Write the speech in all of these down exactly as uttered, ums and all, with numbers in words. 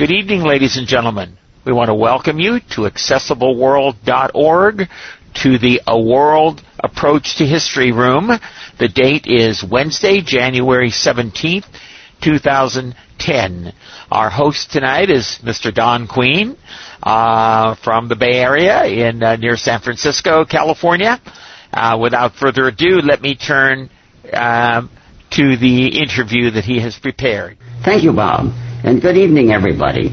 Good evening, ladies and gentlemen. We want to welcome you to accessible world dot org, to the A World Approach to History Room. The date is Wednesday, January seventeenth, two thousand ten. Our host tonight is Mister Don Queen uh, from the Bay Area in uh, near San Francisco, California. Uh, without further ado, let me turn uh, to the interview that he has prepared. Thank you, Bob, and good evening, everybody.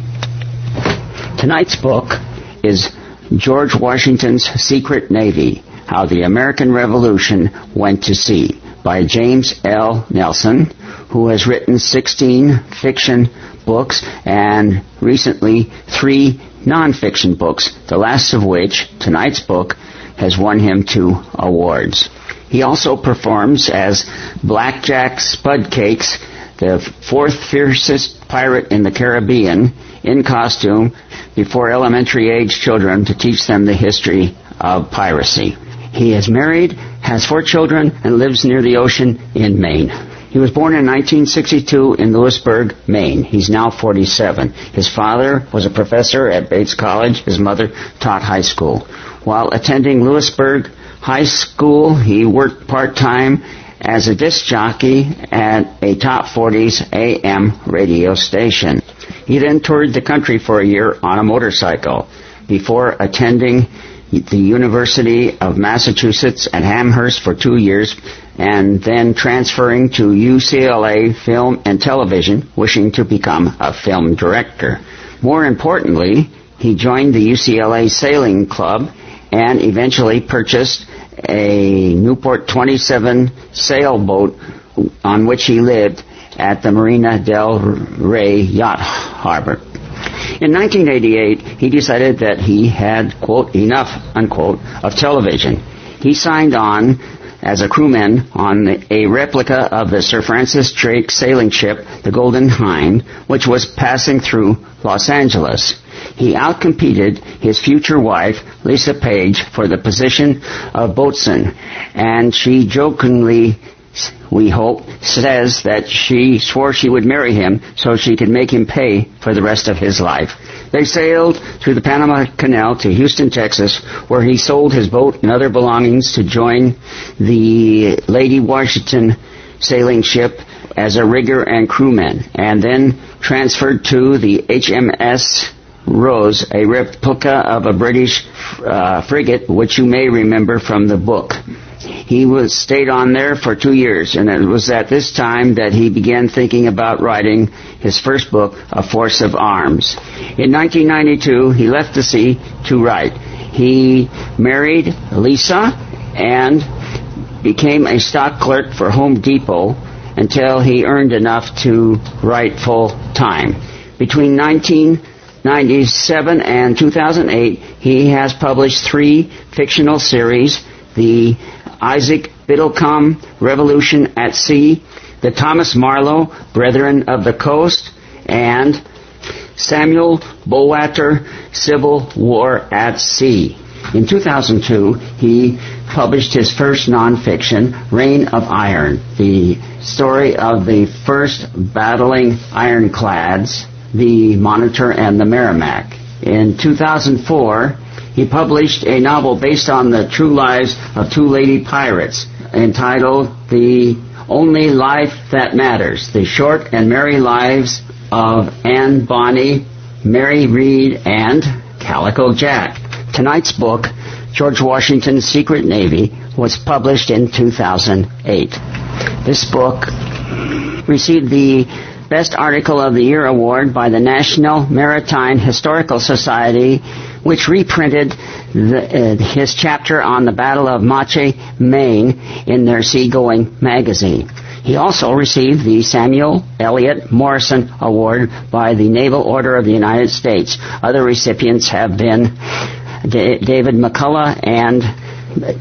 Tonight's book is George Washington's Secret Navy, How the American Revolution Went to Sea, by James L. Nelson, who has written sixteen fiction books and recently three nonfiction books, the last of which, tonight's book, has won him two awards. He also performs as Blackjack Spudcakes, the fourth fiercest pirate in the Caribbean, in costume before elementary age children to teach them the history of piracy. He is married, has four children, and lives near the ocean in Maine. He was born in nineteen sixty-two in Lewisburg, Maine. He's now forty-seven. His father was a professor at Bates College. His mother taught high school. While attending Lewisburg High School, he worked part-time as a disc jockey at a top forties A M radio station. He then toured the country for a year on a motorcycle before attending the University of Massachusetts at Amherst for two years and then transferring to U C L A Film and Television, wishing to become a film director. More importantly, he joined the U C L A Sailing Club and eventually purchased a Newport twenty-seven sailboat on which he lived at the Marina del Rey Yacht Harbor. In nineteen eighty-eight, he decided that he had, quote, enough, unquote, of television. He signed on as a crewman on a replica of the Sir Francis Drake sailing ship, the Golden Hind, which was passing through Los Angeles. He outcompeted his future wife, Lisa Page, for the position of boatswain, and she jokingly, we hope, says that she swore she would marry him so she could make him pay for the rest of his life. They sailed through the Panama Canal to Houston, Texas, where he sold his boat and other belongings to join the Lady Washington sailing ship as a rigger and crewman, and then transferred to the H M S Rose, a replica of a British uh, frigate, which you may remember from the book. He was stayed on there for two years, and it was at this time that he began thinking about writing his first book, A Force of Arms. In nineteen ninety-two, he left the sea to write. He married Lisa and became a stock clerk for Home Depot until he earned enough to write full time. Between nineteen ninety-seven and two thousand eight, he has published three fictional series, the Isaac Biddlecombe Revolution at Sea, the Thomas Marlowe Brethren of the Coast, and Samuel Bowater Civil War at Sea. In two thousand two, he published his first nonfiction, Reign of Iron, the story of the first battling ironclads, the Monitor and the Merrimac. In two thousand four, he published a novel based on the true lives of two lady pirates entitled The Only Life That Matters, The Short and Merry Lives of Anne Bonny, Mary Read, and Calico Jack. Tonight's book, George Washington's Secret Navy, was published in two thousand eight. This book received the Best Article of the Year Award by the National Maritime Historical Society, which reprinted the, uh, his chapter on the Battle of Mache, Maine, in their Seagoing magazine. He also received the Samuel Eliot Morrison Award by the Naval Order of the United States. Other recipients have been D- David McCullough and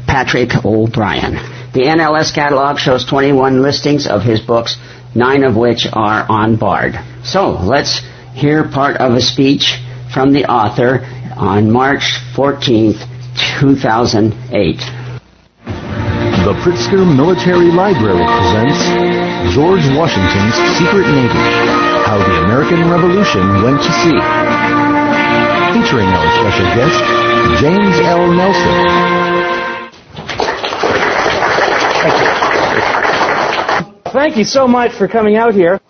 Patrick O'Brien. The N L S catalog shows twenty-one listings of his books, nine of which are on Bard. So let's hear part of a speech from the author on March fourteenth, two thousand eight. The Pritzker Military Library presents George Washington's Secret Navy, How the American Revolution Went to Sea. Featuring our special guest, James L. Nelson. Thank you. Thank you so much for coming out here.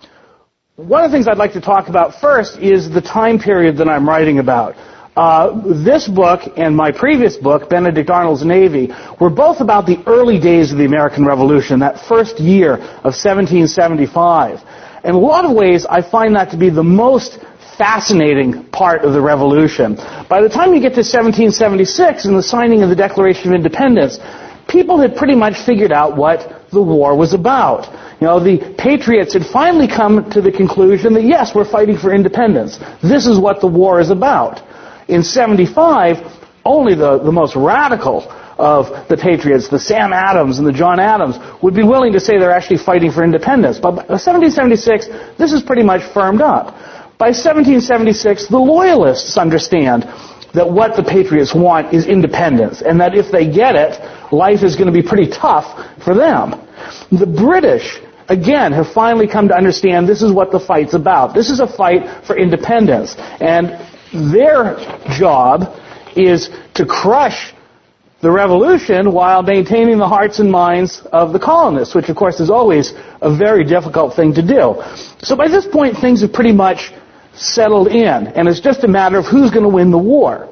One of the things I'd like to talk about first is the time period that I'm writing about. Uh, this book and my previous book, Benedict Arnold's Navy, were both about the early days of the American Revolution, that first year of seventeen seventy-five. In a lot of ways, I find that to be the most fascinating part of the Revolution. By the time you get to seventeen seventy-six and the signing of the Declaration of Independence, people had pretty much figured out what the war was about. You know, the patriots had finally come to the conclusion that, yes, we're fighting for independence. This is what the war is about. In seventy-five, only the, the most radical of the patriots, the Sam Adams and the John Adams, would be willing to say they're actually fighting for independence. But by seventeen seventy-six, this is pretty much firmed up. By seventeen seventy-six, the Loyalists understand that what the patriots want is independence, and that if they get it, life is going to be pretty tough for them. The British, again, have finally come to understand this is what the fight's about. This is a fight for independence. And their job is to crush the revolution while maintaining the hearts and minds of the colonists, which, of course, is always a very difficult thing to do. So by this point, things have pretty much settled in, and it's just a matter of who's going to win the war.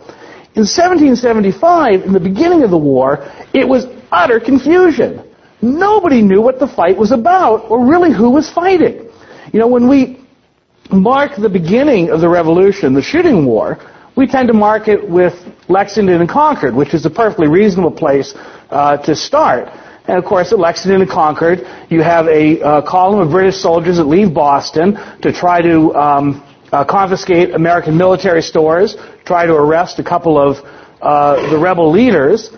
In seventeen seventy-five, in the beginning of the war, it was utter confusion. Nobody knew what the fight was about or really who was fighting. You know, when we mark the beginning of the revolution, the shooting war, we tend to mark it with Lexington and Concord, which is a perfectly reasonable place uh, to start. And, of course, at Lexington and Concord, you have a uh, column of British soldiers that leave Boston to try to um, uh, confiscate American military stores, try to arrest a couple of uh, the rebel leaders.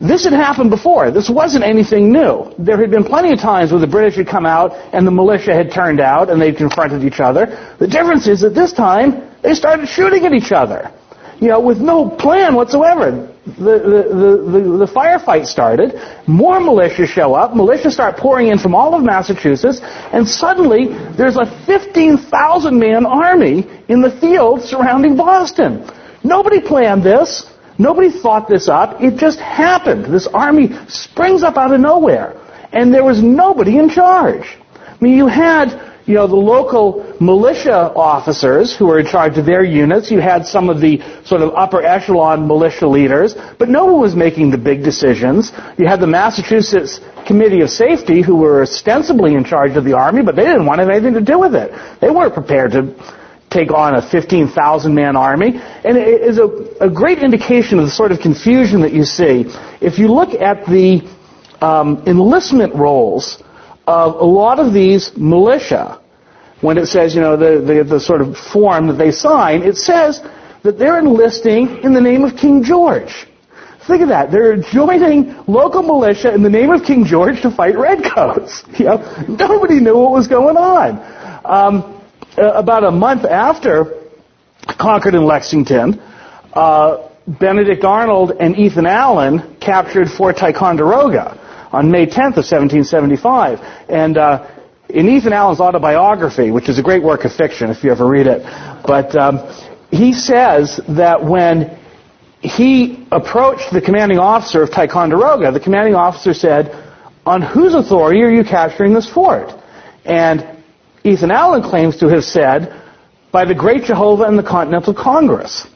This had happened before. This wasn't anything new. There had been plenty of times where the British had come out and the militia had turned out and they confronted each other. The difference is that this time they started shooting at each other, you know, with no plan whatsoever. The, the, the, the, the firefight started. More militia show up. Militia start pouring in from all of Massachusetts. And suddenly there's a fifteen thousand man army in the field surrounding Boston. Nobody planned this. Nobody thought this up. It just happened. This army springs up out of nowhere. And there was nobody in charge. I mean, you had, you know, the local militia officers who were in charge of their units. You had some of the sort of upper echelon militia leaders. But no one was making the big decisions. You had the Massachusetts Committee of Safety, who were ostensibly in charge of the army, but they didn't want to have anything to do with it. They weren't prepared to take on a fifteen thousand man army. And it is a, a great indication of the sort of confusion that you see. If you look at the um, enlistment rolls of a lot of these militia, when it says, you know, the, the, the sort of form that they sign, it says that they're enlisting in the name of King George. Think of that. They're joining local militia in the name of King George to fight redcoats. You know, nobody knew what was going on. Um, Uh, about a month after Concord and Lexington, uh, Benedict Arnold and Ethan Allen captured Fort Ticonderoga on May tenth of seventeen seventy-five. And uh, in Ethan Allen's autobiography, which is a great work of fiction if you ever read it, but um, he says that when he approached the commanding officer of Ticonderoga, the commanding officer said, "On whose authority are you capturing this fort?" And Ethan Allen claims to have said, "By the Great Jehovah and the Continental Congress."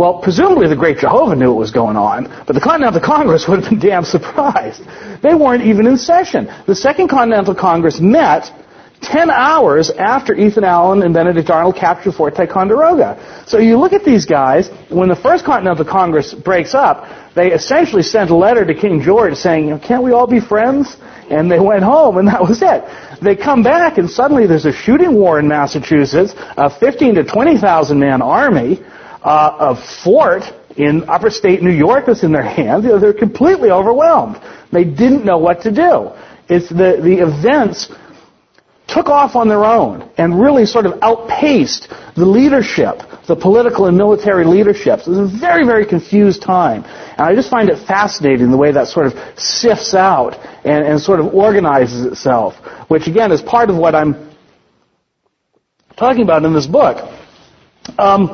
Well, presumably the Great Jehovah knew what was going on, but the Continental Congress would have been damn surprised. They weren't even in session. The Second Continental Congress met ten hours after Ethan Allen and Benedict Arnold captured Fort Ticonderoga. So you look at these guys, when the First Continental Congress breaks up, they essentially sent a letter to King George saying, "Can't we all be friends?" And they went home, and that was it. They come back, and suddenly there's a shooting war in Massachusetts, a fifteen to twenty thousand man army, uh, a fort in upper state New York that's in their hands. You know, they're completely overwhelmed. They didn't know what to do. It's the, the events took off on their own and really sort of outpaced the leadership, the political and military leadership. So it was a very, very confused time. And I just find it fascinating the way that sort of sifts out and, and sort of organizes itself, which, again, is part of what I'm talking about in this book. Um,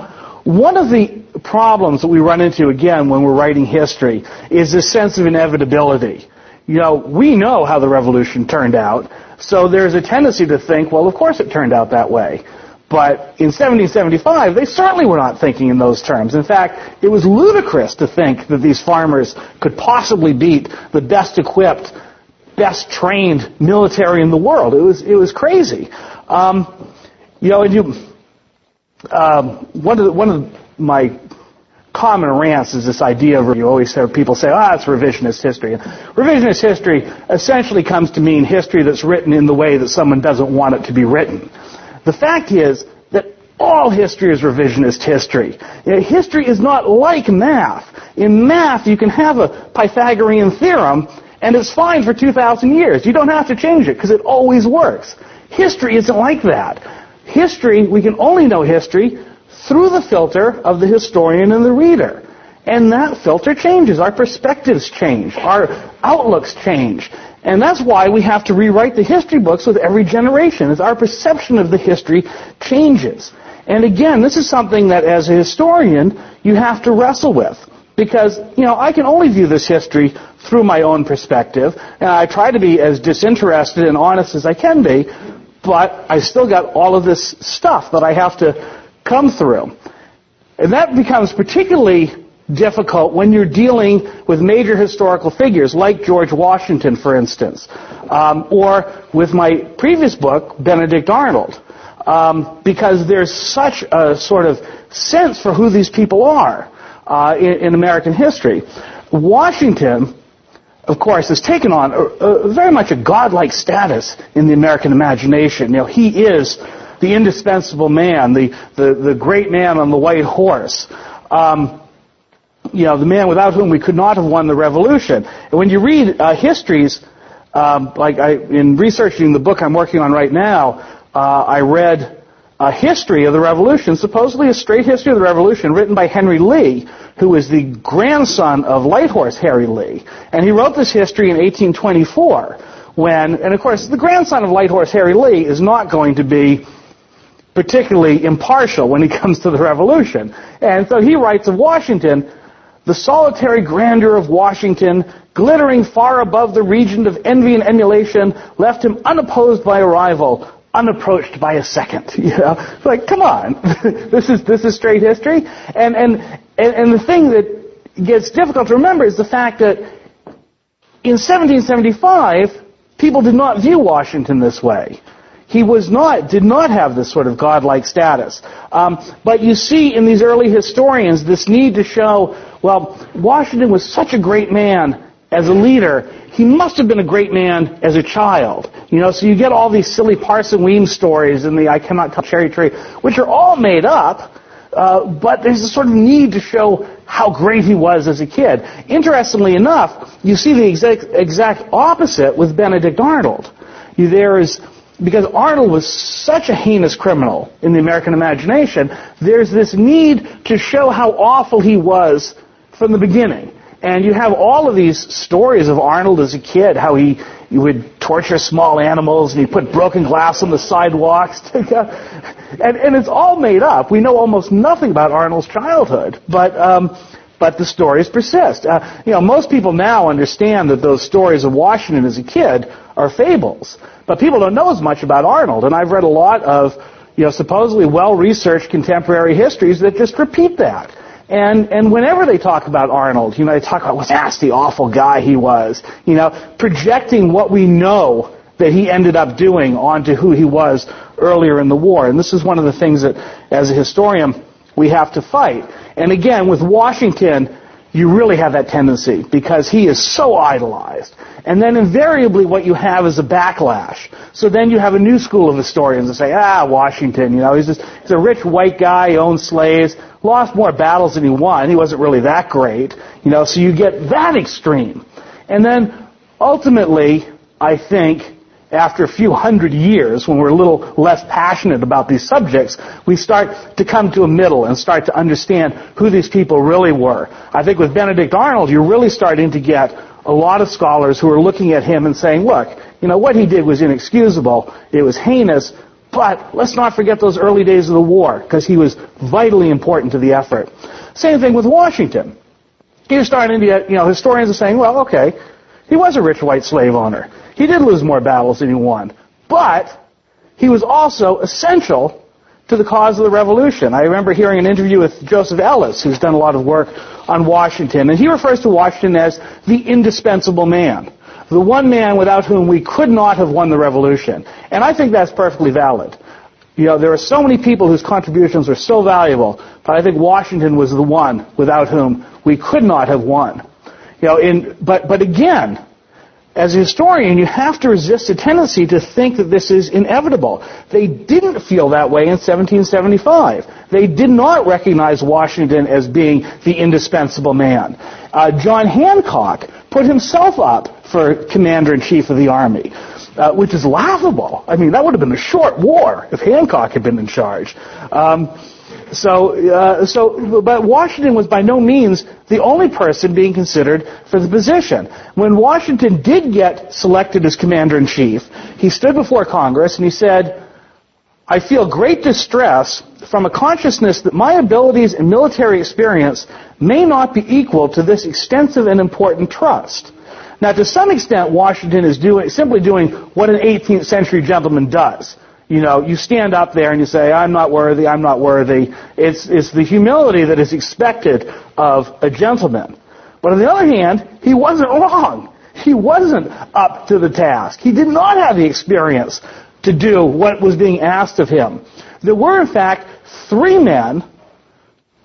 one of the problems that we run into, again, when we're writing history is this sense of inevitability. You know, we know how the revolution turned out, so there's a tendency to think, well, of course it turned out that way. But in seventeen seventy-five, they certainly were not thinking in those terms. In fact, it was ludicrous to think that these farmers could possibly beat the best-equipped, best-trained military in the world. It was it was crazy. Um, you know, and you, um, one of the, one of my common rants is this idea of, you always have people say, ah, it's revisionist history. And revisionist history essentially comes to mean history that's written in the way that someone doesn't want it to be written. The fact is that all history is revisionist history. History is not like math. In math, you can have a Pythagorean theorem, and it's fine for two thousand years. You don't have to change it, because it always works. History isn't like that. History, we can only know history through the filter of the historian and the reader. And that filter changes. Our perspectives change. Our outlooks change. And that's why we have to rewrite the history books with every generation, as our perception of the history changes. And again, this is something that, as a historian, you have to wrestle with. Because, you know, I can only view this history through my own perspective. And I try to be as disinterested and honest as I can be, but I still got all of this stuff that I have to come through. And that becomes particularly difficult when you're dealing with major historical figures like George Washington, for instance, um, or with my previous book, Benedict Arnold, um, because there's such a sort of sense for who these people are uh, in, in American history. Washington, of course, has taken on a, a very much a godlike status in the American imagination. You know, he is the indispensable man, the, the, the great man on the white horse. Um, You know, the man without whom we could not have won the revolution. And when you read uh, histories, um, like I, in researching the book I'm working on right now, uh, I read a history of the revolution, supposedly a straight history of the revolution, written by Henry Lee, who is the grandson of Light Horse Harry Lee. And he wrote this history in eighteen twenty-four. When, and of course, the grandson of Light Horse Harry Lee is not going to be particularly impartial when it comes to the revolution. And so he writes of Washington, the solitary grandeur of Washington, glittering far above the region of envy and emulation, left him unopposed by a rival, unapproached by a second. You know, it's like, come on, this is this is straight history. And and and and the thing that gets difficult to remember is the fact that in seventeen seventy-five, people did not view Washington this way. He was not, did not have this sort of godlike status. Um, but you see in these early historians this need to show, well, Washington was such a great man as a leader, he must have been a great man as a child. You know, so you get all these silly Parson Weems stories and the I Cannot Touch Cherry Tree, which are all made up, uh, but there's a sort of need to show how great he was as a kid. Interestingly enough, you see the exact, exact opposite with Benedict Arnold. You, there is... Because Arnold was such a heinous criminal in the American imagination, there's this need to show how awful he was from the beginning. And you have all of these stories of Arnold as a kid, how he, he would torture small animals and he put broken glass on the sidewalks. and, and it's all made up. We know almost nothing about Arnold's childhood, but um, but the stories persist. Uh, you know, most people now understand that those stories of Washington as a kid are fables. But people don't know as much about Arnold, and I've read a lot of, you know, supposedly well-researched contemporary histories that just repeat that. And and whenever they talk about Arnold, you know, they talk about what a nasty, awful guy he was, you know, projecting what we know that he ended up doing onto who he was earlier in the war. And this is one of the things that, as a historian, we have to fight. And again, with Washington, you really have that tendency because he is so idolized. And then invariably what you have is a backlash. So then you have a new school of historians that say, ah, Washington, you know, he's just he's a rich white guy, he owned slaves, lost more battles than he won, he wasn't really that great. You know, so you get that extreme. And then ultimately, I think, after a few hundred years, when we're a little less passionate about these subjects, we start to come to a middle and start to understand who these people really were. I think with Benedict Arnold, you're really starting to get a lot of scholars who are looking at him and saying, look, you know, what he did was inexcusable, it was heinous, But let's not forget those early days of the war, because he was vitally important to the effort. Same thing with Washington. You're starting to get, you know, historians are saying, well, okay, he was a rich white slave owner. He did lose more battles than he won. But he was also essential to the cause of the revolution. I remember hearing an interview with Joseph Ellis, who's done a lot of work on Washington, and he refers to Washington as the indispensable man, the one man without whom we could not have won the revolution. And I think that's perfectly valid. You know, there are so many people whose contributions are so valuable, but I think Washington was the one without whom we could not have won. You know, in, but, but again, as a historian, you have to resist a tendency to think that this is inevitable. They didn't feel that way in seventeen seventy-five. They did not recognize Washington as being the indispensable man. Uh, John Hancock put himself up for commander-in-chief of the army. Uh, which is laughable. I mean, that would have been a short war if Hancock had been in charge. Um, so, uh, so, but Washington was by no means the only person being considered for the position. When Washington did get selected as commander-in-chief, he stood before Congress and he said, "I feel great distress from a consciousness that my abilities and military experience may not be equal to this extensive and important trust." Now, to some extent, Washington is doing, simply doing what an eighteenth century gentleman does. You know, you stand up there and you say, I'm not worthy, I'm not worthy. It's, it's the humility that is expected of a gentleman. But on the other hand, he wasn't wrong. He wasn't up to the task. He did not have the experience to do what was being asked of him. There were, in fact, three men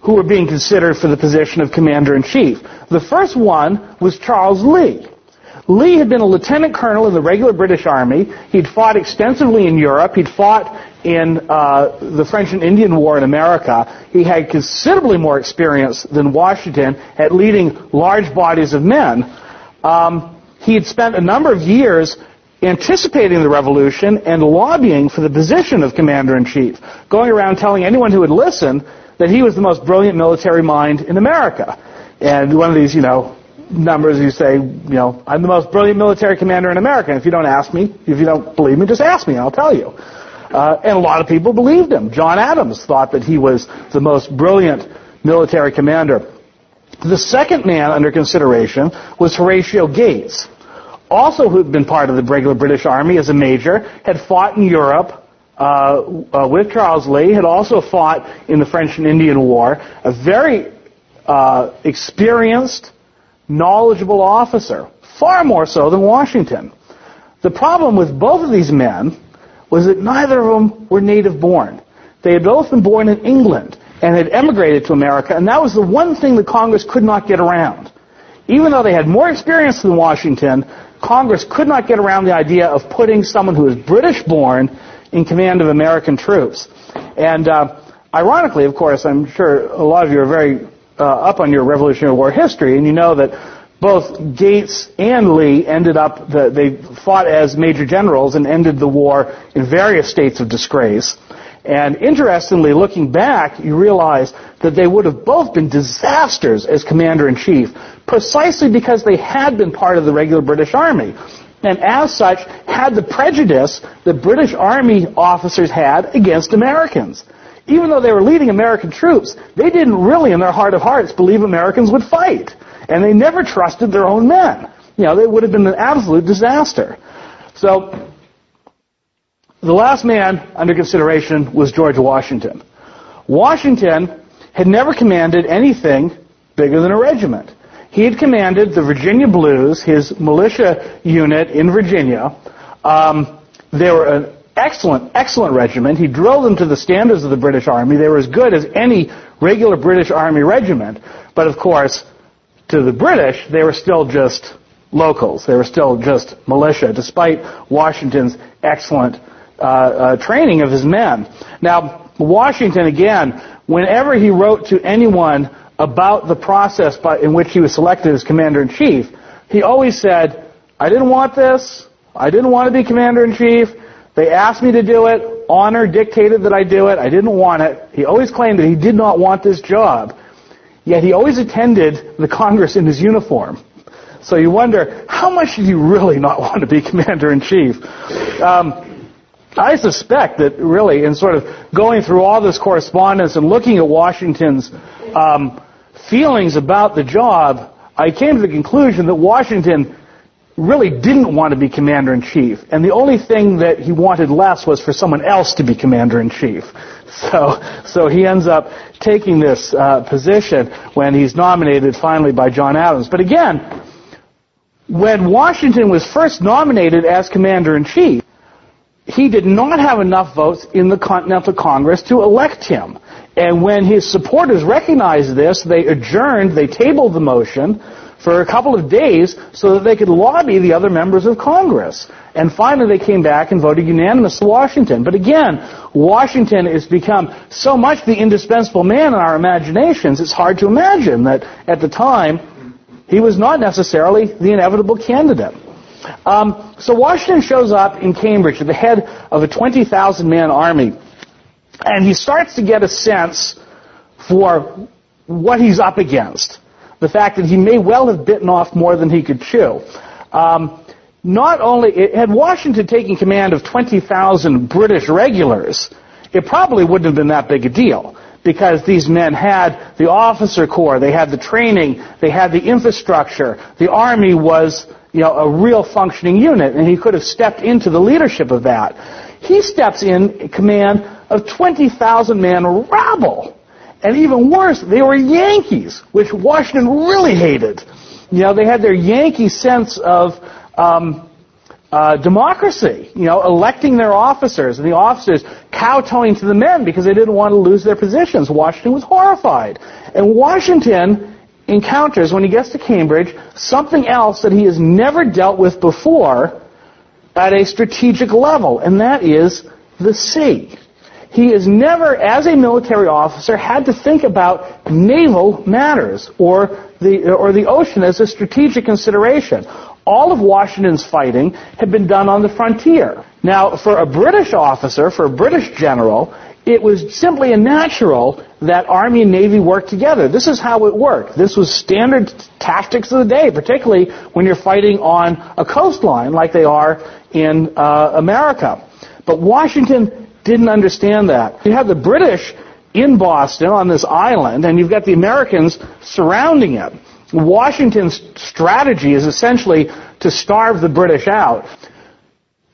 who were being considered for the position of commander-in-chief. The first one was Charles Lee. Lee had been a lieutenant colonel in the regular British Army. He'd fought extensively in Europe. He'd fought in uh, the French and Indian War in America. He had considerably more experience than Washington at leading large bodies of men. Um, he had spent a number of years anticipating the revolution and lobbying for the position of commander-in-chief, going around telling anyone who would listen that he was the most brilliant military mind in America. And one of these, you know, numbers, you say, you know, I'm the most brilliant military commander in America. And if you don't ask me, if you don't believe me, just ask me and I'll tell you. Uh, and a lot of people believed him. John Adams thought that he was the most brilliant military commander. The second man under consideration was Horatio Gates, also who had been part of the regular British Army as a major, had fought in Europe uh, uh, with Charles Lee, had also fought in the French and Indian War, a very uh, experienced, knowledgeable officer, far more so than Washington. The problem with both of these men was that neither of them were native born. They had both been born in England and had emigrated to America, and that was the one thing that Congress could not get around. Even though they had more experience than Washington, Congress could not get around the idea of putting someone who was British born in command of American troops. And uh, ironically, of course, I'm sure a lot of you are very Uh, up on your Revolutionary War history, and you know that both Gates and Lee ended up, the, they fought as major generals and ended the war in various states of disgrace. And interestingly, looking back, you realize that they would have both been disasters as commander-in-chief, precisely because they had been part of the regular British Army, and as such had the prejudice that British Army officers had against Americans. Even though they were leading American troops, they didn't really, in their heart of hearts, believe Americans would fight. And they never trusted their own men. You know, they would have been an absolute disaster. So, the last man under consideration was George Washington. Washington had never commanded anything bigger than a regiment. He had commanded the Virginia Blues, his militia unit in Virginia. Um, they were an Excellent, excellent regiment. He drilled them to the standards of the British Army. They were as good as any regular British Army regiment. But, of course, to the British, they were still just locals. They were still just militia, despite Washington's excellent uh, uh, training of his men. Now, Washington, again, whenever he wrote to anyone about the process by, in which he was selected as commander-in-chief, he always said, I didn't want this. I didn't want to be commander-in-chief. They asked me to do it. Honor dictated that I do it. I didn't want it. He always claimed that he did not want this job. Yet he always attended the Congress in his uniform. So you wonder, how much did he really not want to be commander-in-chief? Um, I suspect that really in sort of going through all this correspondence and looking at Washington's um, feelings about the job, I came to the conclusion that Washington really didn't want to be commander-in-chief, and the only thing that he wanted less was for someone else to be commander-in-chief. So so he ends up taking this uh, position when he's nominated finally by John Adams. But again, when Washington was first nominated as commander-in-chief, he did not have enough votes in the Continental Congress to elect him. And when his supporters recognized this, they adjourned, they tabled the motion for a couple of days so that they could lobby the other members of Congress. And finally they came back and voted unanimously to Washington. But again, Washington has become so much the indispensable man in our imaginations, it's hard to imagine that at the time he was not necessarily the inevitable candidate. Um, so Washington shows up in Cambridge at the head of a twenty thousand man army, and he starts to get a sense for what he's up against. The fact that he may well have bitten off more than he could chew. Um, not only, it, had Washington taken command of twenty thousand British regulars, it probably wouldn't have been that big a deal, because these men had the officer corps, they had the training, they had the infrastructure, the army was, you know, a real functioning unit, and he could have stepped into the leadership of that. He steps in command of twenty thousand man rabble. And even worse, they were Yankees, which Washington really hated. You know, they had their Yankee sense of um, uh, democracy, you know, electing their officers, and the officers kowtowing to the men because they didn't want to lose their positions. Washington was horrified. And Washington encounters, when he gets to Cambridge, something else that he has never dealt with before at a strategic level, and that is the sea. He has never, as a military officer, had to think about naval matters or the or the ocean as a strategic consideration. All of Washington's fighting had been done on the frontier. Now, for a British officer, for a British general, it was simply a natural that Army and Navy worked together. This is how it worked. This was standard tactics of the day, particularly when you're fighting on a coastline like they are in uh, America. But Washington didn't understand that. You have the British in Boston on this island, and you've got the Americans surrounding it. Washington's strategy is essentially to starve the British out.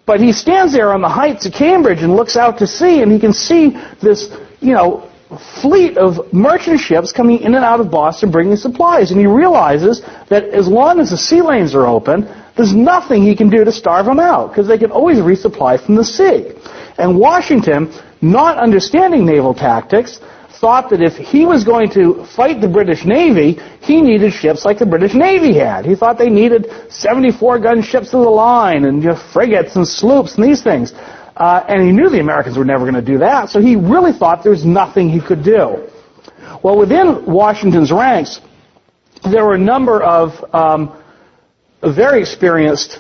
But he stands there on the heights of Cambridge and looks out to sea, and he can see this, you know, fleet of merchant ships coming in and out of Boston bringing supplies. And he realizes that as long as the sea lanes are open, there's nothing he can do to starve them out, because they can always resupply from the sea. And Washington, not understanding naval tactics, thought that if he was going to fight the British Navy, he needed ships like the British Navy had. He thought they needed seventy-four gun ships of the line, and you know, frigates and sloops and these things. Uh, and he knew the Americans were never going to do that, so he really thought there was nothing he could do. Well, within Washington's ranks, there were a number of um, very experienced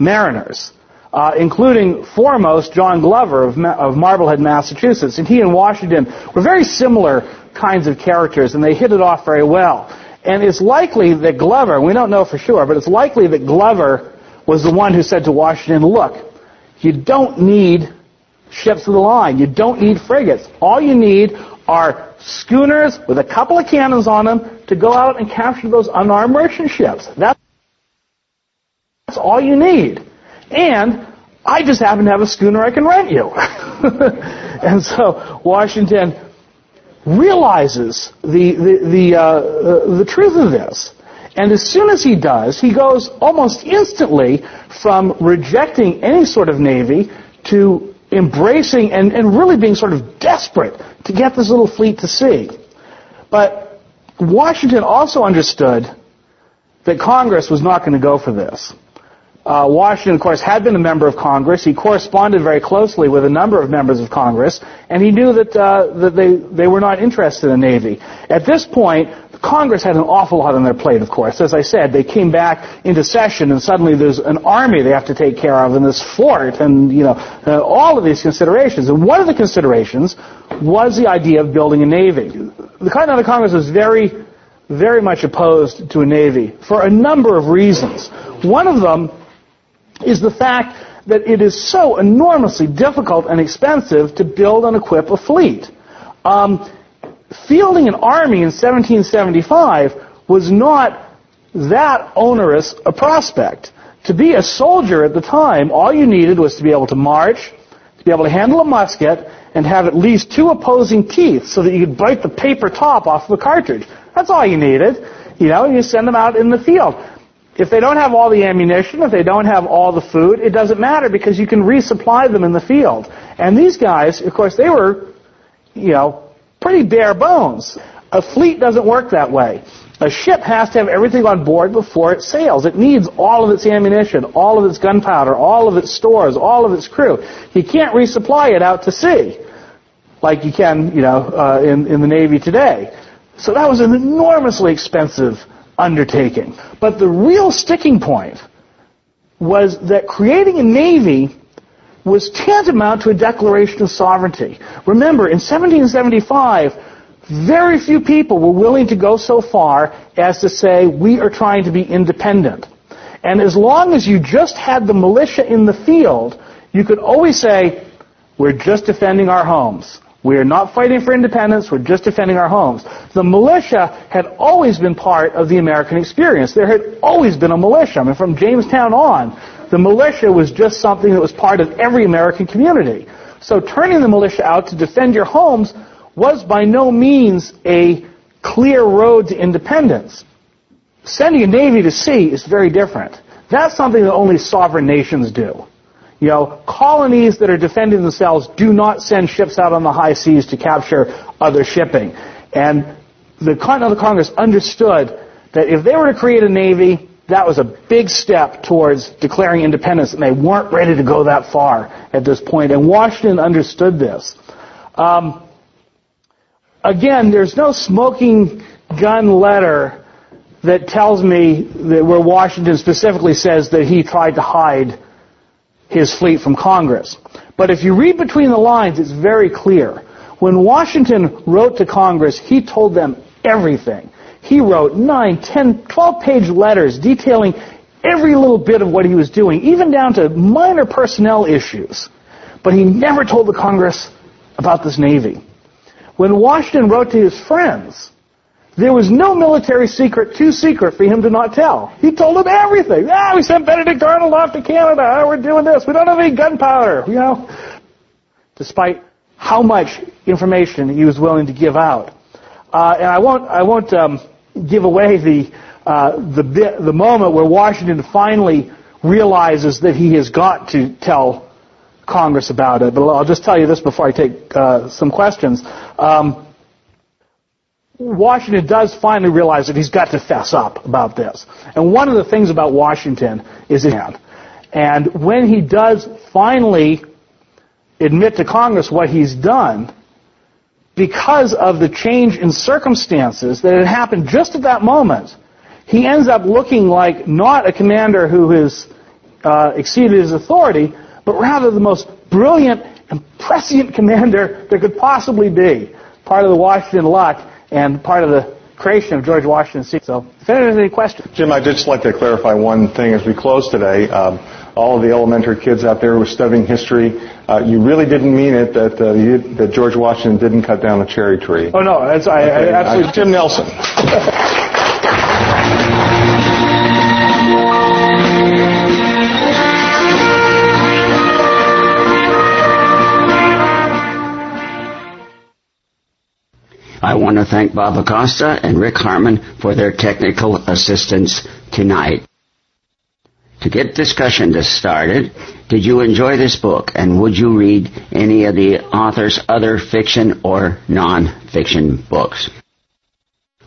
mariners, uh, including foremost John Glover of, Ma- of Marblehead, Massachusetts. And he and Washington were very similar kinds of characters, and they hit it off very well. And it's likely that Glover, we don't know for sure, but it's likely that Glover was the one who said to Washington, look, you don't need ships of the line. You don't need frigates. All you need are schooners with a couple of cannons on them to go out and capture those unarmed merchant ships. That's all you need. And I just happen to have a schooner I can rent you. And so Washington realizes the the the, uh, the truth of this. And as soon as he does, he goes almost instantly from rejecting any sort of Navy to embracing and, and really being sort of desperate to get this little fleet to sea. But Washington also understood that Congress was not going to go for this. Uh, Washington, of course, had been a member of Congress. He corresponded very closely with a number of members of Congress, and he knew that, uh, that they, they were not interested in the Navy. At this point, Congress had an awful lot on their plate, of course. As I said, they came back into session, and suddenly there's an army they have to take care of, and this fort, and, you know, uh, all of these considerations. And one of the considerations was the idea of building a Navy. The Continental Congress was very, very much opposed to a Navy for a number of reasons. One of them is the fact that it is so enormously difficult and expensive to build and equip a fleet. Um, fielding an army in seventeen seventy-five was not that onerous a prospect. To be a soldier at the time, all you needed was to be able to march, to be able to handle a musket, and have at least two opposing teeth so that you could bite the paper top off the cartridge. That's all you needed. You know, you send them out in the field. If they don't have all the ammunition, if they don't have all the food, it doesn't matter because you can resupply them in the field. And these guys, of course, they were, you know, pretty bare bones. A fleet doesn't work that way. A ship has to have everything on board before it sails. It needs all of its ammunition, all of its gunpowder, all of its stores, all of its crew. You can't resupply it out to sea like you can, you know, uh, in, in the Navy today. So that was an enormously expensive undertaking. But the real sticking point was that creating a navy was tantamount to a declaration of sovereignty. Remember, in seventeen seventy-five, very few people were willing to go so far as to say, we are trying to be independent. And as long as you just had the militia in the field, you could always say, we're just defending our homes. We are not fighting for independence, we're just defending our homes. The militia had always been part of the American experience. There had always been a militia. I mean, from Jamestown on, the militia was just something that was part of every American community. So turning the militia out to defend your homes was by no means a clear road to independence. Sending a navy to sea is very different. That's something that only sovereign nations do. You know, colonies that are defending themselves do not send ships out on the high seas to capture other shipping. And the Continental Congress understood that if they were to create a navy, that was a big step towards declaring independence, and they weren't ready to go that far at this point. And Washington understood this. Um, Again, there's no smoking gun letter that tells me that where Washington specifically says that he tried to hide his fleet from Congress. But if you read between the lines, it's very clear. When Washington wrote to Congress, he told them everything. He wrote nine, ten, twelve-page letters detailing every little bit of what he was doing, even down to minor personnel issues. But he never told the Congress about this navy. When Washington wrote to his friends, there was no military secret too secret for him to not tell. He told them everything. Ah, we sent Benedict Arnold off to Canada. Ah, we're doing this. We don't have any gunpowder, you know. Despite how much information he was willing to give out, uh, and I won't, I won't um, give away the uh, the bit, the moment where Washington finally realizes that he has got to tell Congress about it, but I'll just tell you this before I take uh, some questions. Um, Washington does finally realize that he's got to fess up about this. And one of the things about Washington is his hand. And when he does finally admit to Congress what he's done, because of the change in circumstances that had happened just at that moment, he ends up looking like not a commander who has uh, exceeded his authority, but rather the most brilliant and prescient commander there could possibly be. Part of the Washington luck and part of the creation of George Washington's Secret. So, if there's any questions. Jim, I'd just like to clarify one thing as we close today. Um, all of the elementary kids out there who are studying history, uh, you really didn't mean it that uh, you, that George Washington didn't cut down a cherry tree. Oh, no. That's, I, okay. I absolutely... Uh, Jim Nelson. I want to thank Bob Acosta and Rick Harmon for their technical assistance tonight. To get discussion started, did you enjoy this book, and would you read any of the author's other fiction or non-fiction books?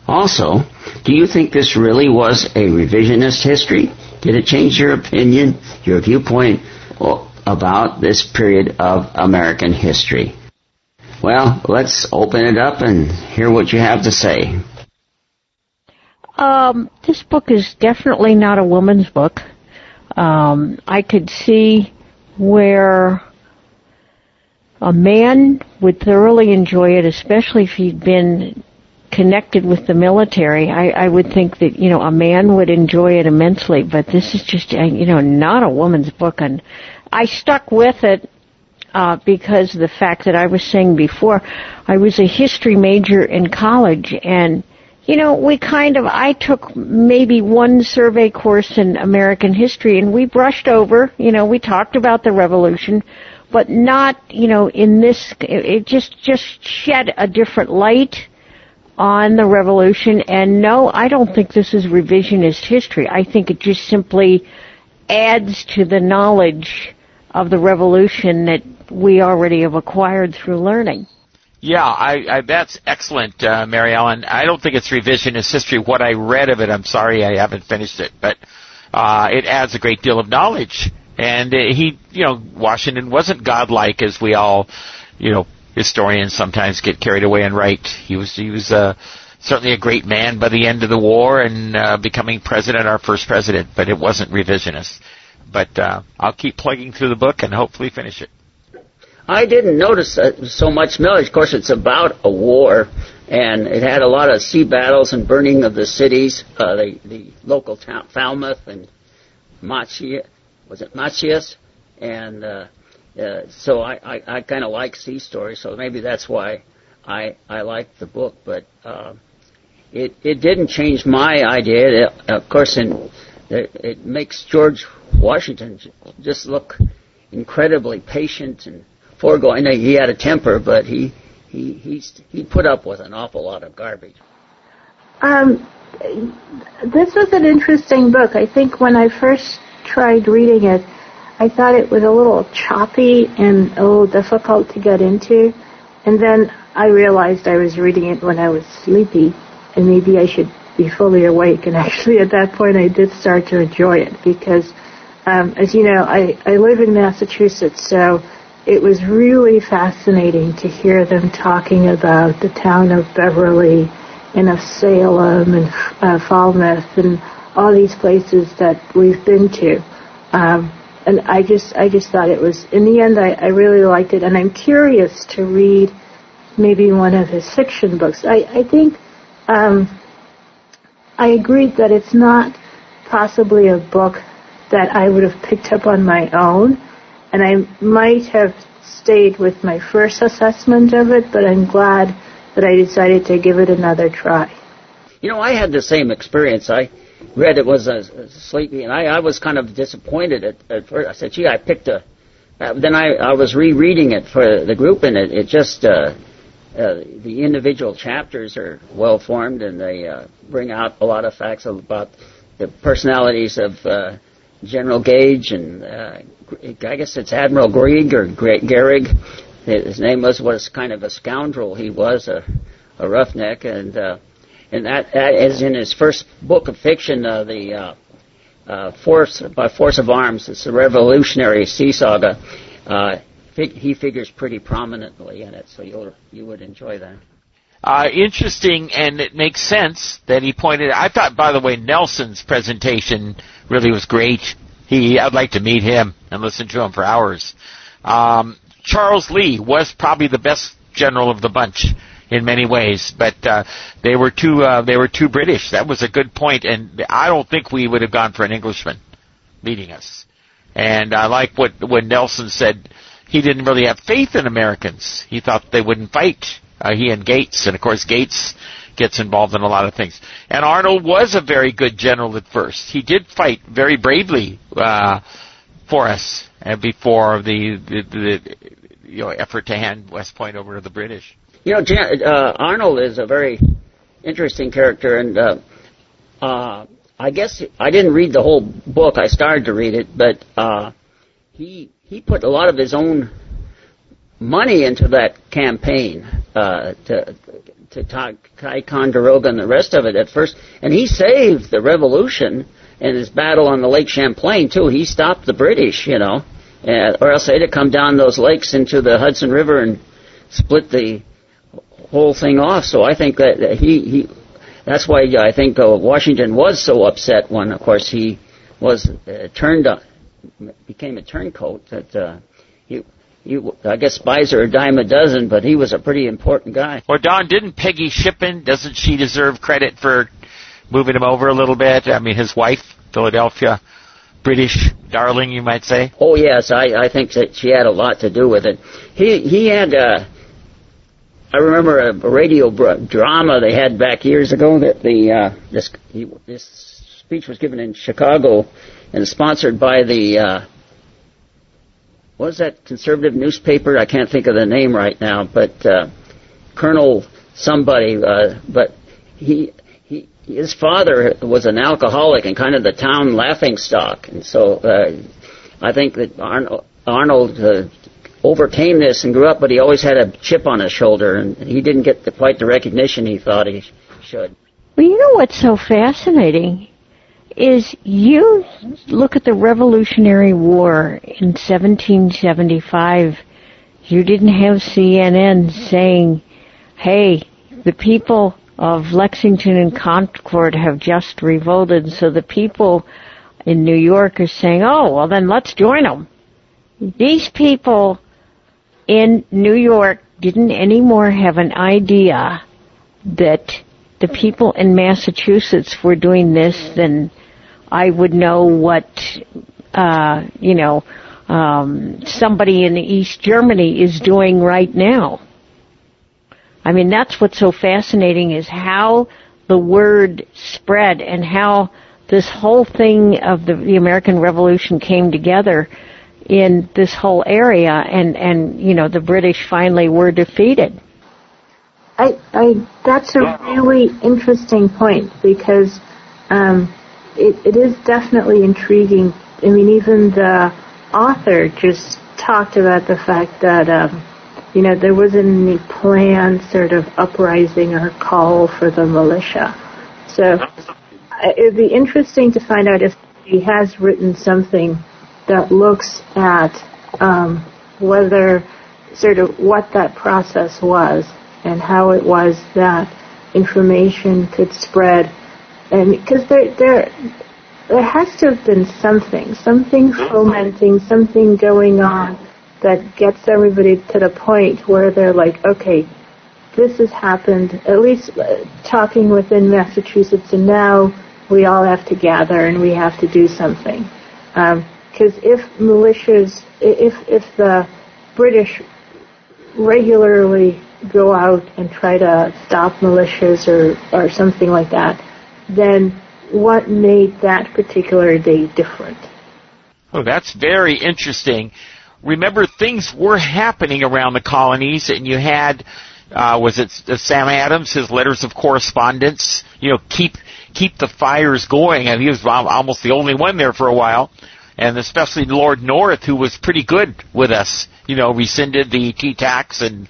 Also, do you think this really was a revisionist history? Did it change your opinion, your viewpoint about this period of American history? Well, let's open it up and hear what you have to say. Um, this book is definitely not a woman's book. Um, I could see where a man would thoroughly enjoy it, especially if he'd been connected with the military, I, I would think that, you know, a man would enjoy it immensely, but this is just, you know, not a woman's book. And I stuck with it uh, because of the fact that I was saying before, I was a history major in college, and, you know, we kind of, I took maybe one survey course in American history, and we brushed over, you know, we talked about the Revolution, but not, you know, in this, it just, just shed a different light on the Revolution. And no, I don't think this is revisionist history. I think it just simply adds to the knowledge of the Revolution that we already have acquired through learning. Yeah, I, I that's excellent, uh, Mary Ellen. I don't think it's revisionist history. What I read of it, I'm sorry I haven't finished it, but uh, it adds a great deal of knowledge. And he, you know, Washington wasn't godlike as we all, you know, historians sometimes get carried away and write. He was he was uh, certainly a great man by the end of the war and uh, becoming president, our first president, but it wasn't revisionist. But uh, I'll keep plugging through the book and hopefully finish it. I didn't notice uh, so much knowledge. Of course, it's about a war, and it had a lot of sea battles and burning of the cities, uh, the, the local town, Falmouth and Machias. Was it Machias? And... Uh, Uh, so I, I, I kind of like sea stories, so maybe that's why I I liked the book. But uh, it it didn't change my idea. It, of course, in, it, it makes George Washington just look incredibly patient and foregoing. He had a temper, but he he he he put up with an awful lot of garbage. Um, this was an interesting book. I think when I first tried reading it, I thought it was a little choppy and a little difficult to get into. And then I realized I was reading it when I was sleepy, and maybe I should be fully awake. And actually at that point I did start to enjoy it because, um, as you know, I, I live in Massachusetts, so it was really fascinating to hear them talking about the town of Beverly and of Salem and uh, Falmouth and all these places that we've been to. Um, And I just I just thought it was, in the end, I, I really liked it. And I'm curious to read maybe one of his fiction books. I, I think um, I agreed that it's not possibly a book that I would have picked up on my own. And I might have stayed with my first assessment of it, but I'm glad that I decided to give it another try. You know, I had the same experience. I... read it was uh, sleepy, and I, I was kind of disappointed at, at first. I said, gee, I picked a... Uh, then I, I was rereading it for the group, and it, it just... Uh, uh, the individual chapters are well-formed, and they uh, bring out a lot of facts about the personalities of uh, General Gage, and uh, I guess it's Admiral Grieg, or Gehrig. His name was, was kind of a scoundrel. He was a, a roughneck, and... Uh, And that, that is in his first book of fiction, uh, the uh, uh, Force by Force of Arms. It's a revolutionary sea saga. Uh, fig- he figures pretty prominently in it, so you'll you would enjoy that. Uh, interesting, and it makes sense that he pointed. I thought, by the way, Nelson's presentation really was great. He, I'd like to meet him and listen to him for hours. Um, Charles Lee was probably the best general of the bunch in many ways, but uh, they were too uh, they were too British. That was a good point, and I don't think we would have gone for an Englishman leading us. And I like what when Nelson said he didn't really have faith in Americans. He thought they wouldn't fight. Uh, he and Gates, and of course Gates gets involved in a lot of things. And Arnold was a very good general at first. He did fight very bravely uh, for us and before the, the, the you know effort to hand West Point over to the British. You know, uh, Arnold is a very interesting character, and uh, uh, I guess I didn't read the whole book. I started to read it, but uh, he he put a lot of his own money into that campaign uh, to to Ticonderoga and the rest of it at first, and he saved the Revolution and his battle on the Lake Champlain too. He stopped the British, you know, and, or else they'd have come down those lakes into the Hudson River and split the whole thing off. So I think that he, he that's why I think uh, Washington was so upset when, of course, he was uh, turned, uh, became a turncoat. That uh, he You, I guess spies are a dime a dozen, but he was a pretty important guy. Or, Don, didn't Peggy Shippen, doesn't she deserve credit for moving him over a little bit? I mean, his wife, Philadelphia, British darling, you might say. Oh, yes, I, I think that she had a lot to do with it. He, he had, uh, I remember a radio drama they had back years ago that the uh, this, he, this speech was given in Chicago and sponsored by the... Uh, What was that conservative newspaper? I can't think of the name right now, but uh, Colonel somebody. Uh, but he, he, his father was an alcoholic and kind of the town laughingstock. And so uh, I think that Arnold, Arnold uh, overcame this and grew up, but he always had a chip on his shoulder, and he didn't get the, quite the recognition he thought he sh- should. Well, you know what's so fascinating is you look at the Revolutionary War in seventeen seventy-five. You didn't have C N N saying, hey, the people of Lexington and Concord have just revolted, so the people in New York are saying, oh, well, then let's join them. These people in New York didn't anymore have an idea that the people in Massachusetts were doing this, then I would know what, uh, you know, um, somebody in East Germany is doing right now. I mean, that's what's so fascinating is how the word spread and how this whole thing of the, the American Revolution came together in this whole area, and, and, you know, the British finally were defeated. I, I, that's a really interesting point because um, it, it is definitely intriguing. I mean, even the author just talked about the fact that, um, you know, there wasn't any planned sort of uprising or call for the militia. So it would be interesting to find out if he has written something that looks at um, whether sort of what that process was, and how it was that information could spread. And because there, there, there has to have been something, something fomenting, something going on that gets everybody to the point where they're like, okay, this has happened, at least uh, talking within Massachusetts, and now we all have to gather and we have to do something. Because um, if militias, if if the British regularly go out and try to stop militias or, or something like that, then what made that particular day different? Oh, that's very interesting. Remember, things were happening around the colonies, and you had, uh, was it Sam Adams, his letters of correspondence, you know, keep keep the fires going, and he was almost the only one there for a while, and especially Lord North, who was pretty good with us, you know, rescinded the tea tax and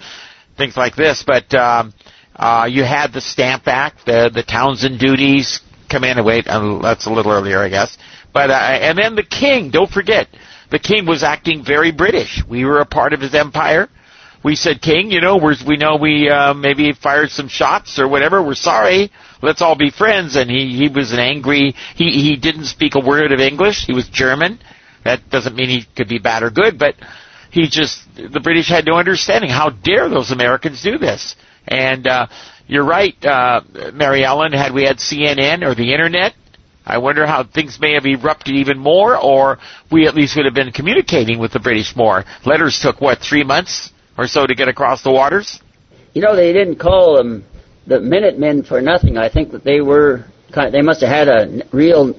things like this, but um, uh, you had the Stamp Act, the, the Townsend duties, come in and wait, um, that's a little earlier, I guess. But uh, and then the king, don't forget, the king was acting very British. We were a part of his empire. We said, King, you know, we're, we know we uh, maybe fired some shots or whatever. We're sorry. Let's all be friends. And he, he was an angry, he, he didn't speak a word of English. He was German. That doesn't mean he could be bad or good, but he just, the British had no understanding. How dare those Americans do this? And uh, you're right, uh, Mary Ellen, had we had C N N or the Internet, I wonder how things may have erupted even more, or we at least would have been communicating with the British more. Letters took, what, three months or so to get across the waters? You know, they didn't call them the Minutemen for nothing. I think that they were, they must have had a real,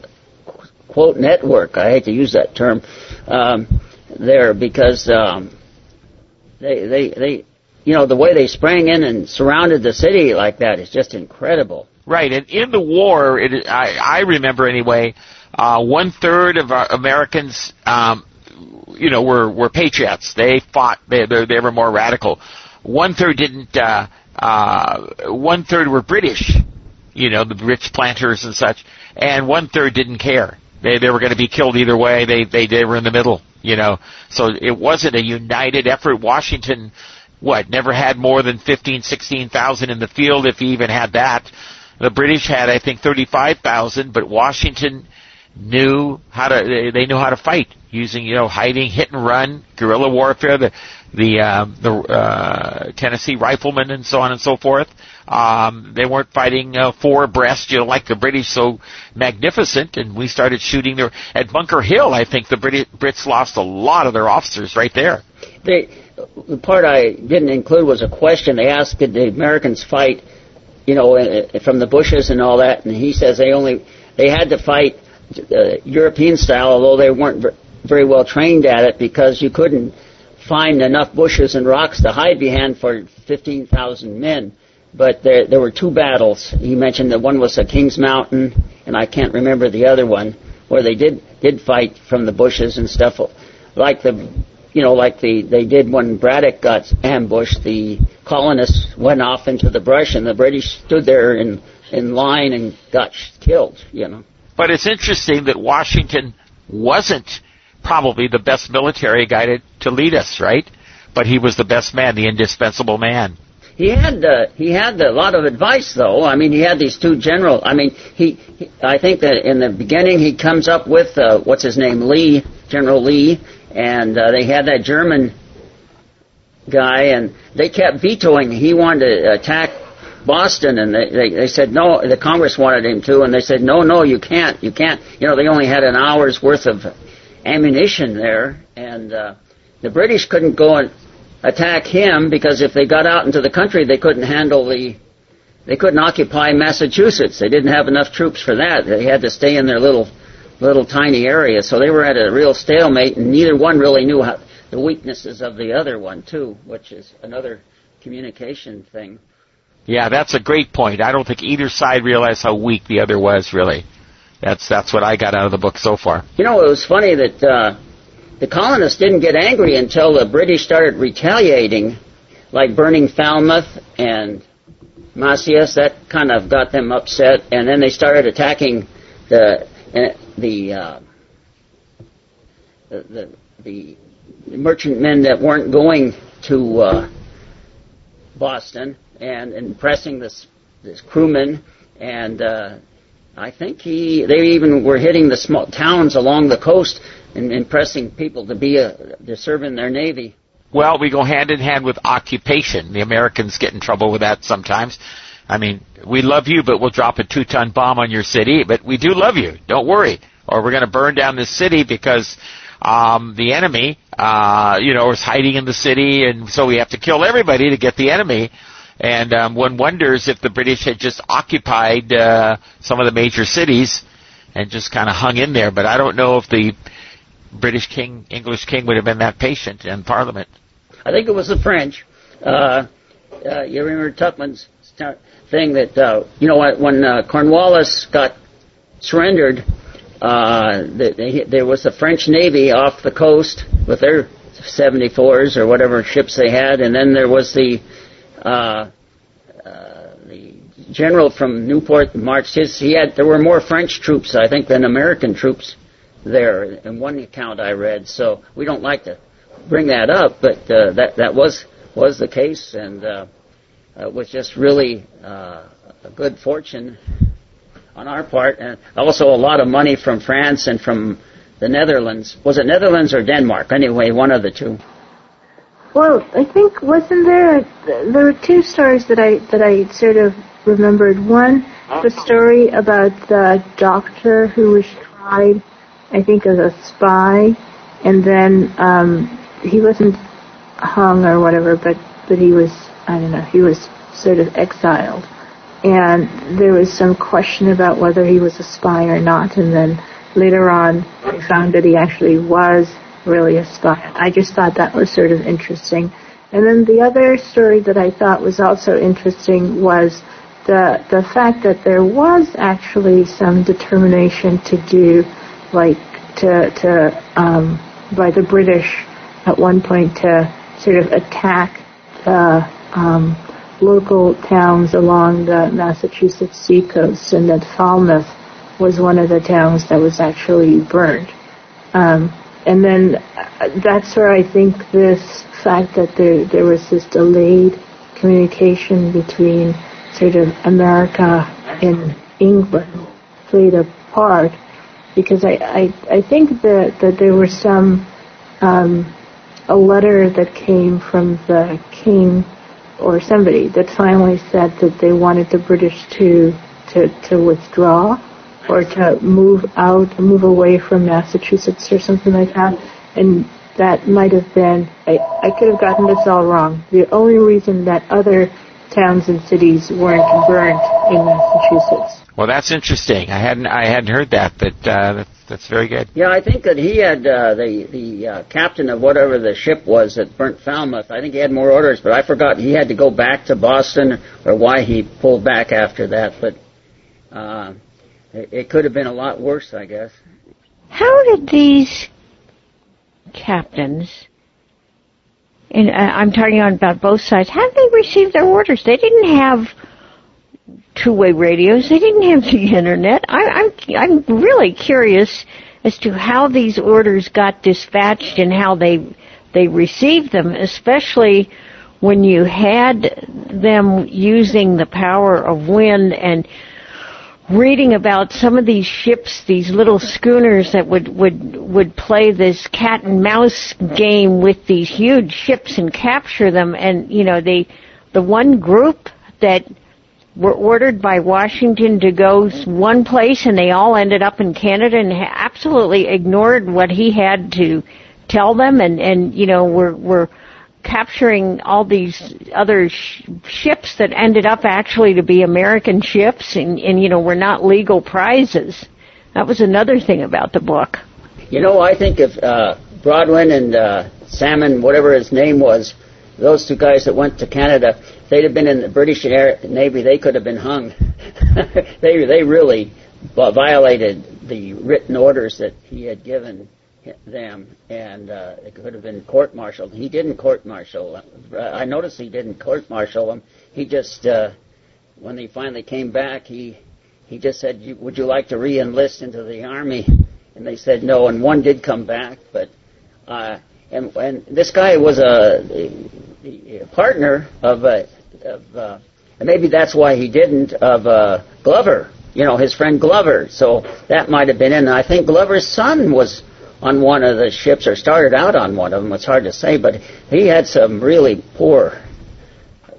quote, network. I hate to use that term. Um there because um, they, they, they, you know, the way they sprang in and surrounded the city like that is just incredible. Right, and in the war, it, I, I remember anyway, uh, one third of our Americans, um, you know, were, were patriots. They fought. They, they, they were more radical. One third didn't. Uh, uh, one third were British, you know, the rich planters and such, and one third didn't care. They they were going to be killed either way. They they they were in the middle. You know, so it wasn't a united effort. Washington, what, never had more than fifteen, sixteen thousand in the field, if he even had that. The British had, I think, thirty-five thousand, but Washington knew how to they knew how to fight using you know hiding, hit and run, guerrilla warfare, the the um, the uh, Tennessee riflemen and so on and so forth. Um, they weren't fighting uh, four abreast, you know, like the British, so magnificent. And we started shooting there at Bunker Hill. I think the British, Brits lost a lot of their officers right there. They, the part I didn't include was a question they asked: did the Americans fight, you know, from the bushes and all that? And he says they only they had to fight uh, European style, although they weren't very well trained at it, because you couldn't find enough bushes and rocks to hide behind for fifteen thousand men. But there, there were two battles. He mentioned that one was at King's Mountain, and I can't remember the other one, where they did did fight from the bushes and stuff, like the, you know, like the they did when Braddock got ambushed. The colonists went off into the brush, and the British stood there in in line and got killed. You know. But it's interesting that Washington wasn't probably the best military guy to, to lead us, right? But he was the best man, the indispensable man. He had uh, he had a lot of advice, though. I mean, he had these two generals. I mean, he, he I think that in the beginning he comes up with uh, what's his name, Lee, General Lee, and uh, they had that German guy, and they kept vetoing. He wanted to attack Boston, and they, they they said no. The Congress wanted him to, and they said no, no, you can't, you can't. You know, they only had an hour's worth of ammunition there, and uh, the British couldn't go and attack him, because if they got out into the country, they couldn't handle the, they couldn't occupy Massachusetts. They didn't have enough troops for that. They had to stay in their little, little tiny area. So they were at a real stalemate, and neither one really knew how, the weaknesses of the other one too, which is another communication thing. Yeah, that's a great point. I don't think either side realized how weak the other was, really. That's that's what I got out of the book so far. You know, it was funny that uh, the colonists didn't get angry until the British started retaliating, like burning Falmouth and Macias. That kind of got them upset, and then they started attacking the the uh, the, the the merchantmen that weren't going to uh, Boston, and, and pressing this this crewmen, and uh, I think he they even were hitting the small towns along the coast. And impressing people to be a, to serve in their navy. Well, we go hand in hand with occupation. The Americans get in trouble with that sometimes. I mean, we love you, but we'll drop a two-ton bomb on your city. But we do love you. Don't worry. Or we're going to burn down this city because um, the enemy, uh, you know, is hiding in the city, and so we have to kill everybody to get the enemy. And um, one wonders if the British had just occupied uh, some of the major cities and just kind of hung in there. But I don't know if the British king, English king, would have been that patient in Parliament. I think it was the French. Uh, uh, you remember Tupman's thing that, uh, you know, when uh, Cornwallis got surrendered, uh, they, they, there was the French Navy off the coast with their seventy-fours or whatever ships they had, and then there was the uh, uh, the general from Newport marched his. He had there were more French troops, I think, than American troops there, in one account I read, so we don't like to bring that up, but uh, that that was was the case, and uh, it was just really uh, a good fortune on our part, and also a lot of money from France and from the Netherlands. Was it Netherlands or Denmark? Anyway, one of the two. Well, I think wasn't there? There were two stories that I that I sort of remembered. One, the story about the doctor who was tried, I think, as a spy, and then um, he wasn't hung or whatever, but, but he was, I don't know, he was sort of exiled. And there was some question about whether he was a spy or not, and then later on they found that he actually was really a spy. I just thought that was sort of interesting. And then the other story that I thought was also interesting was the the fact that there was actually some determination to do, like to, to um, by the British at one point to sort of attack the um, local towns along the Massachusetts seacoast, and that Falmouth was one of the towns that was actually burned. Um, and then that's where I think this fact that there, there was this delayed communication between sort of America and England played a part. because I, I, I think that, that there were some, um, a letter that came from the king or somebody that finally said that they wanted the British to, to, to withdraw or to move out, move away from Massachusetts or something like that. And that might have been, I, I could have gotten this all wrong. The only reason that other towns and cities weren't burnt in Massachusetts. Well, that's interesting. I hadn't I hadn't heard that, but uh, that's, that's very good. Yeah, I think that he had uh, the the uh, captain of whatever the ship was that burnt Falmouth. I think he had more orders, but I forgot he had to go back to Boston or why he pulled back after that. But uh, it, it could have been a lot worse, I guess. How did these captains, and I'm talking about both sides, how did they receive their orders? They didn't have two-way radios. They didn't have the internet. I, I'm I'm really curious as to how these orders got dispatched and how they they received them, especially when you had them using the power of wind and reading about some of these ships, these little schooners that would would would play this cat and mouse game with these huge ships and capture them. And you know, they the one group that were ordered by Washington to go one place, and they all ended up in Canada and absolutely ignored what he had to tell them, and, and you know, were, were capturing all these other sh- ships that ended up actually to be American ships, and, and, you know, were not legal prizes. That was another thing about the book. You know, I think if uh, Brodwin and uh, Salmon, whatever his name was, those two guys that went to Canada, they'd have been in the British Navy, they could have been hung. they they really violated the written orders that he had given them, and uh, it could have been court-martialed. He didn't court-martial. I noticed he didn't court-martial them. He just, uh, when they finally came back, he he just said, would you like to re-enlist into the Army? And they said no, and one did come back, but... Uh, And, and this guy was a, a, a partner of, a, of uh, and maybe that's why he didn't, of uh, Glover, you know, his friend Glover. So that might have been in. And I think Glover's son was on one of the ships or started out on one of them. It's hard to say, but he had some really poor,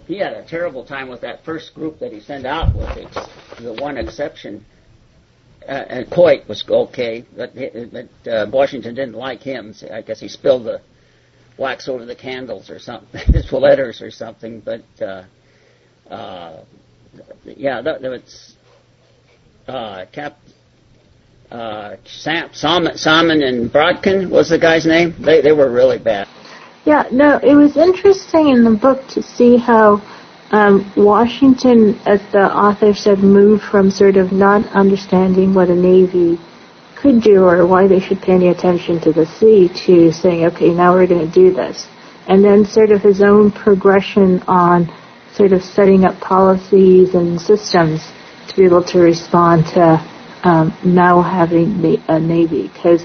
he had a terrible time with that first group that he sent out with the, the one exception. Uh, and Coit was okay, but, but uh, Washington didn't like him. So I guess he spilled the wax over the candles or something, his letters or something. But uh, uh, yeah, that, that's uh, Cap uh, Sam, Salmon, Salmon and Brodkin was the guy's name. They they were really bad. Yeah, no, it was interesting in the book to see how. Um, Washington, as the author said, moved from sort of not understanding what a navy could do or why they should pay any attention to the sea to saying, okay, now we're going to do this. And then sort of his own progression on sort of setting up policies and systems to be able to respond to um, now having a navy. Because,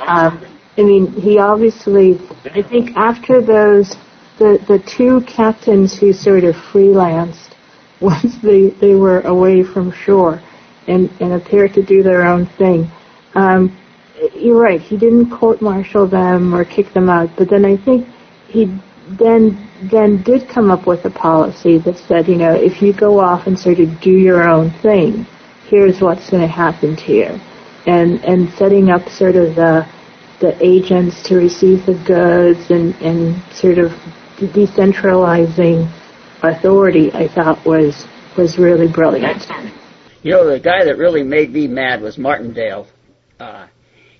um, I mean, he obviously, I think after those... The the two captains who sort of freelanced once they, they were away from shore and, and appeared to do their own thing. Um, you're right, he didn't court-martial them or kick them out, but then I think he then then did come up with a policy that said, you know, if you go off and sort of do your own thing, here's what's going to happen to you. And, and setting up sort of the, the agents to receive the goods and, and sort of decentralizing authority, I thought, was was really brilliant. You know, the guy that really made me mad was Martindale. Uh,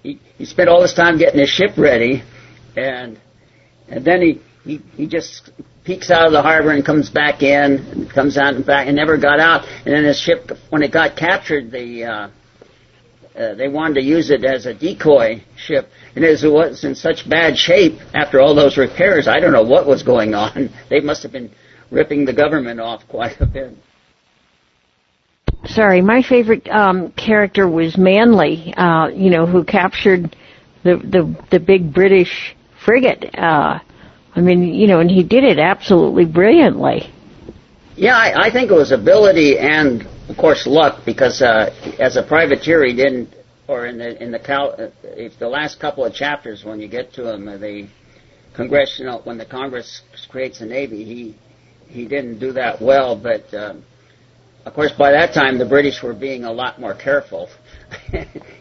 he he spent all this time getting his ship ready, and and then he, he, he just peeks out of the harbor and comes back in, and comes out and back, and never got out. And then his ship, when it got captured, the uh, uh, they wanted to use it as a decoy ship. And as it was in such bad shape after all those repairs, I don't know what was going on. They must have been ripping the government off quite a bit. Sorry, my favorite um, character was Manly, uh, you know, who captured the the, the big British frigate. Uh, I mean, you know, and he did it absolutely brilliantly. Yeah, I, I think it was ability and, of course, luck, because uh, as a privateer, he didn't or in the in the cal, if the last couple of chapters when you get to them, the congressional when the Congress creates a navy, he he didn't do that well, but. Um, Of course, by that time, the British were being a lot more careful,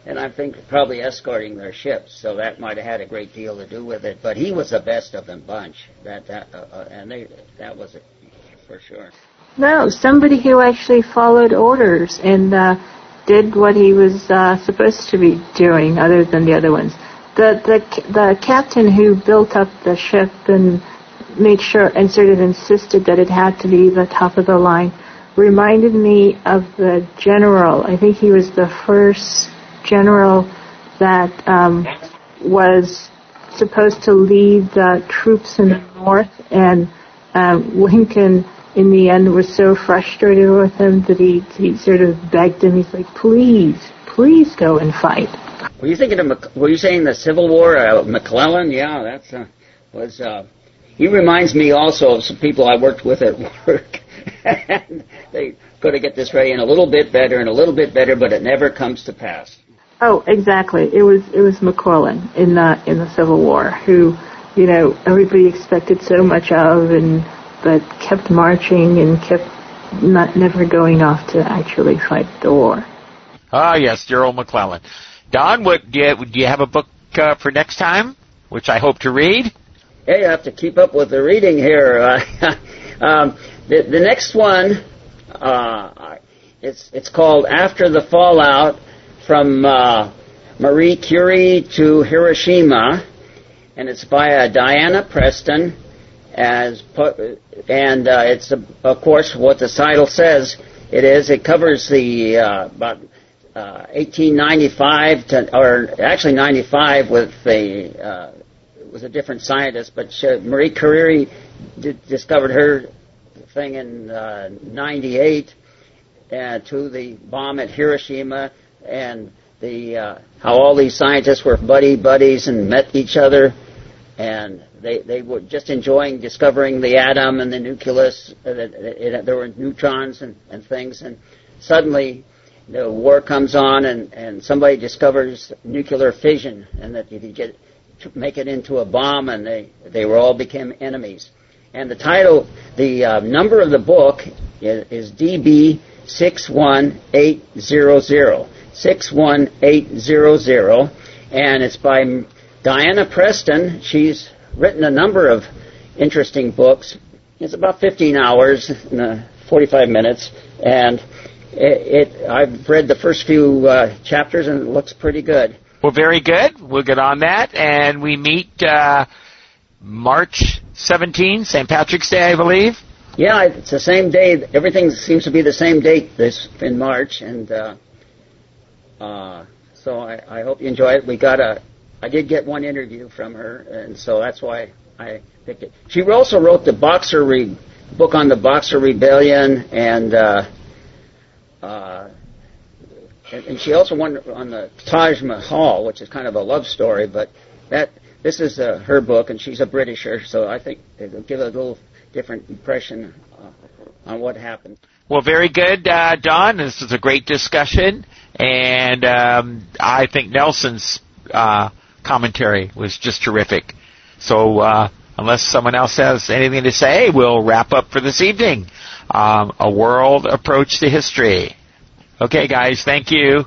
and I think probably escorting their ships, so that might have had a great deal to do with it. But he was the best of them bunch, that, that, uh, uh, and they, that was it, for sure. No, somebody who actually followed orders and uh, did what he was uh, supposed to be doing, other than the other ones. The, the, the captain who built up the ship and made sure and sort of insisted that it had to be the top of the line, reminded me of the general. I think he was the first general that um, was supposed to lead the troops in the north, and um, Lincoln, in the end, was so frustrated with him that he, he sort of begged him. He's like, please, please go and fight. Were you thinking of, Mc- were you saying the Civil War, uh, McClellan? Yeah, that's uh, was, uh, he reminds me also of some people I worked with at work. And they go to get this ready and a little bit better and a little bit better, but it never comes to pass. Oh, exactly. It was it was McClellan in the in the Civil War who, you know, everybody expected so much of, and but kept marching and kept not never going off to actually fight the war. Ah, yes, Gerald McClellan. Don, what do you, do you have a book uh, for next time, which I hope to read? Yeah, you have to keep up with the reading here. Uh, um, The, the next one, uh, it's it's called After the Fallout from uh, Marie Curie to Hiroshima, and it's by uh, Diana Preston, as po- and uh, it's, uh, of course, what the title says it is. It covers the uh, about uh, eighteen ninety-five, to, or actually ninety-five with the... Uh, it was a different scientist, but she, Marie Curie d- discovered her... thing in uh, ninety-eight uh, to the bomb at Hiroshima, and the uh, how all these scientists were buddy buddies and met each other, and they they were just enjoying discovering the atom and the nucleus. Uh, it, it, there were neutrons and, and things, and suddenly the war comes on, and, and somebody discovers nuclear fission, and that you could get make it into a bomb, and they they were all became enemies. And the title, the uh, number of the book is, is D B six one eight zero zero, six one eight zero zero, and it's by Diana Preston. She's written a number of interesting books. It's about fifteen hours and uh, forty-five minutes, and it, it. I've read the first few uh, chapters, and it looks pretty good. Well, very good. We'll get on that, and we meet... Uh March seventeenth, Saint Patrick's Day, I believe. Yeah, it's the same day. Everything seems to be the same date this in March, and uh, uh, so I, I hope you enjoy it. We got a, I did get one interview from her, and so that's why I picked it. She also wrote the Boxer Re- book on the Boxer Rebellion, and uh, uh, and she also won on the Taj Mahal, which is kind of a love story, but that. This is uh, her book, and she's a Britisher, so I think it'll give a little different impression uh, on what happened. Well, very good, uh, Don. This is a great discussion, and um, I think Nelson's uh, commentary was just terrific. So uh, unless someone else has anything to say, we'll wrap up for this evening. Um, A World Approach to History. Okay, guys, thank you.